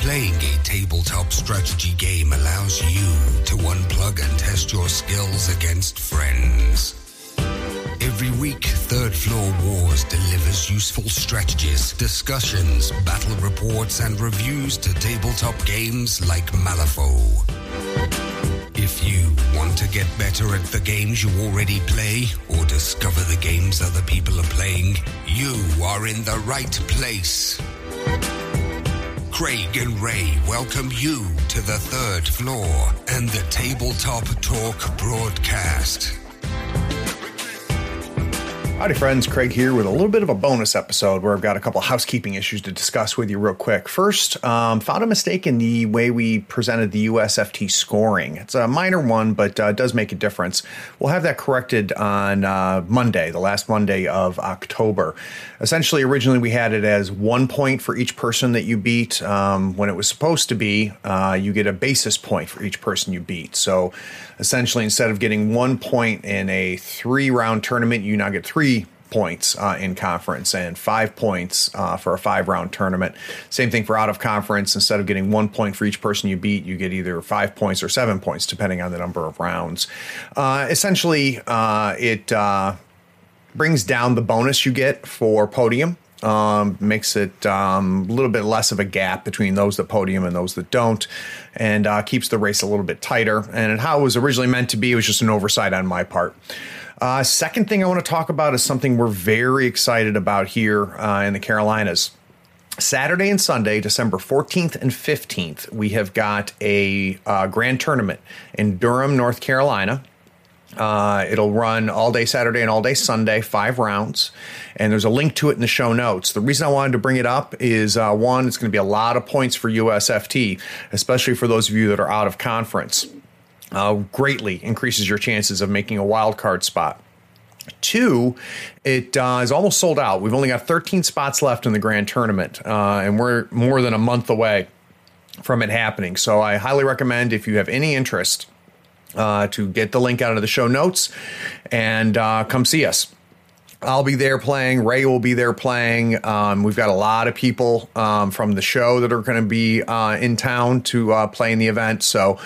Playing a tabletop strategy game allows you to unplug and test your skills against friends. Every week, Third Floor Wars delivers useful strategies, discussions, battle reports, and reviews to tabletop games like Malifaux. If you want to get better at the games you already play or discover the games other people are playing, you are in the right place. Craig and Ray welcome you to the Third Floor and the Tabletop Talk broadcast. Howdy friends, Craig here with a little bit of a bonus episode where I've got a couple of housekeeping issues to discuss with you real quick. First, found a mistake in the way we presented the USFT scoring. It's a minor one, but does make a difference. We'll have that corrected on Monday, the last Monday of October. Essentially, originally we had it as 1 point for each person that you beat. When it was supposed to be, you get a basis point for each person you beat. So essentially, instead of getting 1 point in a 3-round tournament, you now get 3 points in conference and 5 points for a 5-round tournament. Same thing for out of conference. Instead of getting 1 point for each person you beat, you get either 5 points or 7 points, depending on the number of rounds. Essentially, it brings down the bonus you get for podium. Makes it a little bit less of a gap between those that podium and those that don't, and keeps the race a little bit tighter. And how it was originally meant to be was just an oversight on my part. Second thing I want to talk about is something we're very excited about here in the Carolinas. Saturday and Sunday, December 14th and 15th, we have got a grand tournament in Durham, North Carolina. It'll run all day Saturday and all day Sunday, 5 rounds. And there's a link to it in the show notes. The reason I wanted to bring it up is, one, it's going to be a lot of points for USFT, especially for those of you that are out of conference. Greatly increases your chances of making a wild card spot. 2, it is almost sold out. We've only got 13 spots left in the grand tournament, and we're more than a month away from it happening. So I highly recommend, if you have any interest, to get the link out of the show notes and come see us. I'll be there playing. Ray will be there playing. We've got a lot of people from the show that are going to be in town to play in the event. So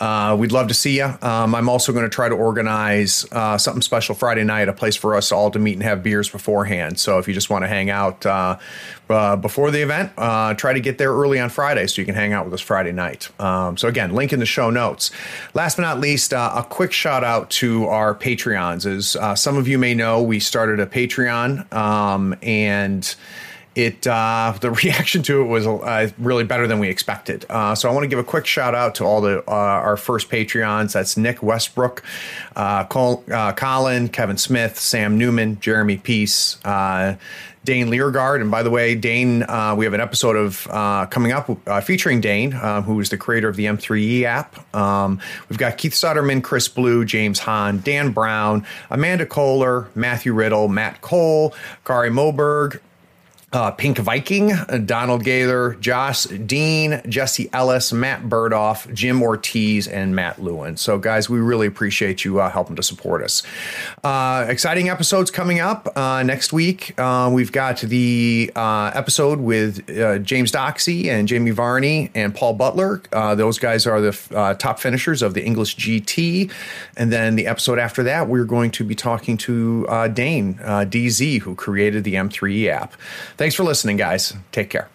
we'd love to see you. I'm also going to try to organize something special Friday night, a place for us all to meet and have beers beforehand. So if you just want to hang out before the event, try to get there early on Friday so you can hang out with us Friday night. So again, link in the show notes. Last but not least, a quick shout out to our Patreons. As some of you may know, we started a Patreon, and it the reaction to it was really better than we expected. So I want to give a quick shout out to all the our first Patreons. That's Nick Westbrook, Colin, Kevin Smith, Sam Newman, Jeremy Peace, Dane Leargard. And by the way, Dane, we have an episode of coming up featuring Dane, who is the creator of the M3E app. We've got Keith Sutterman, Chris Blue, James Hahn, Dan Brown, Amanda Kohler, Matthew Riddle, Matt Cole, Kari Moberg, Pink Viking, Donald Gaither, Josh Dean, Jesse Ellis, Matt Burdoff, Jim Ortiz, and Matt Lewin. So, guys, we really appreciate you helping to support us. Exciting episodes coming up next week. We've got the episode with James Doxy and Jamie Varney and Paul Butler. Those guys are the top finishers of the English GT. And then the episode after that, we're going to be talking to Dane, DZ, who created the M3E app. Thanks for listening, guys. Take care.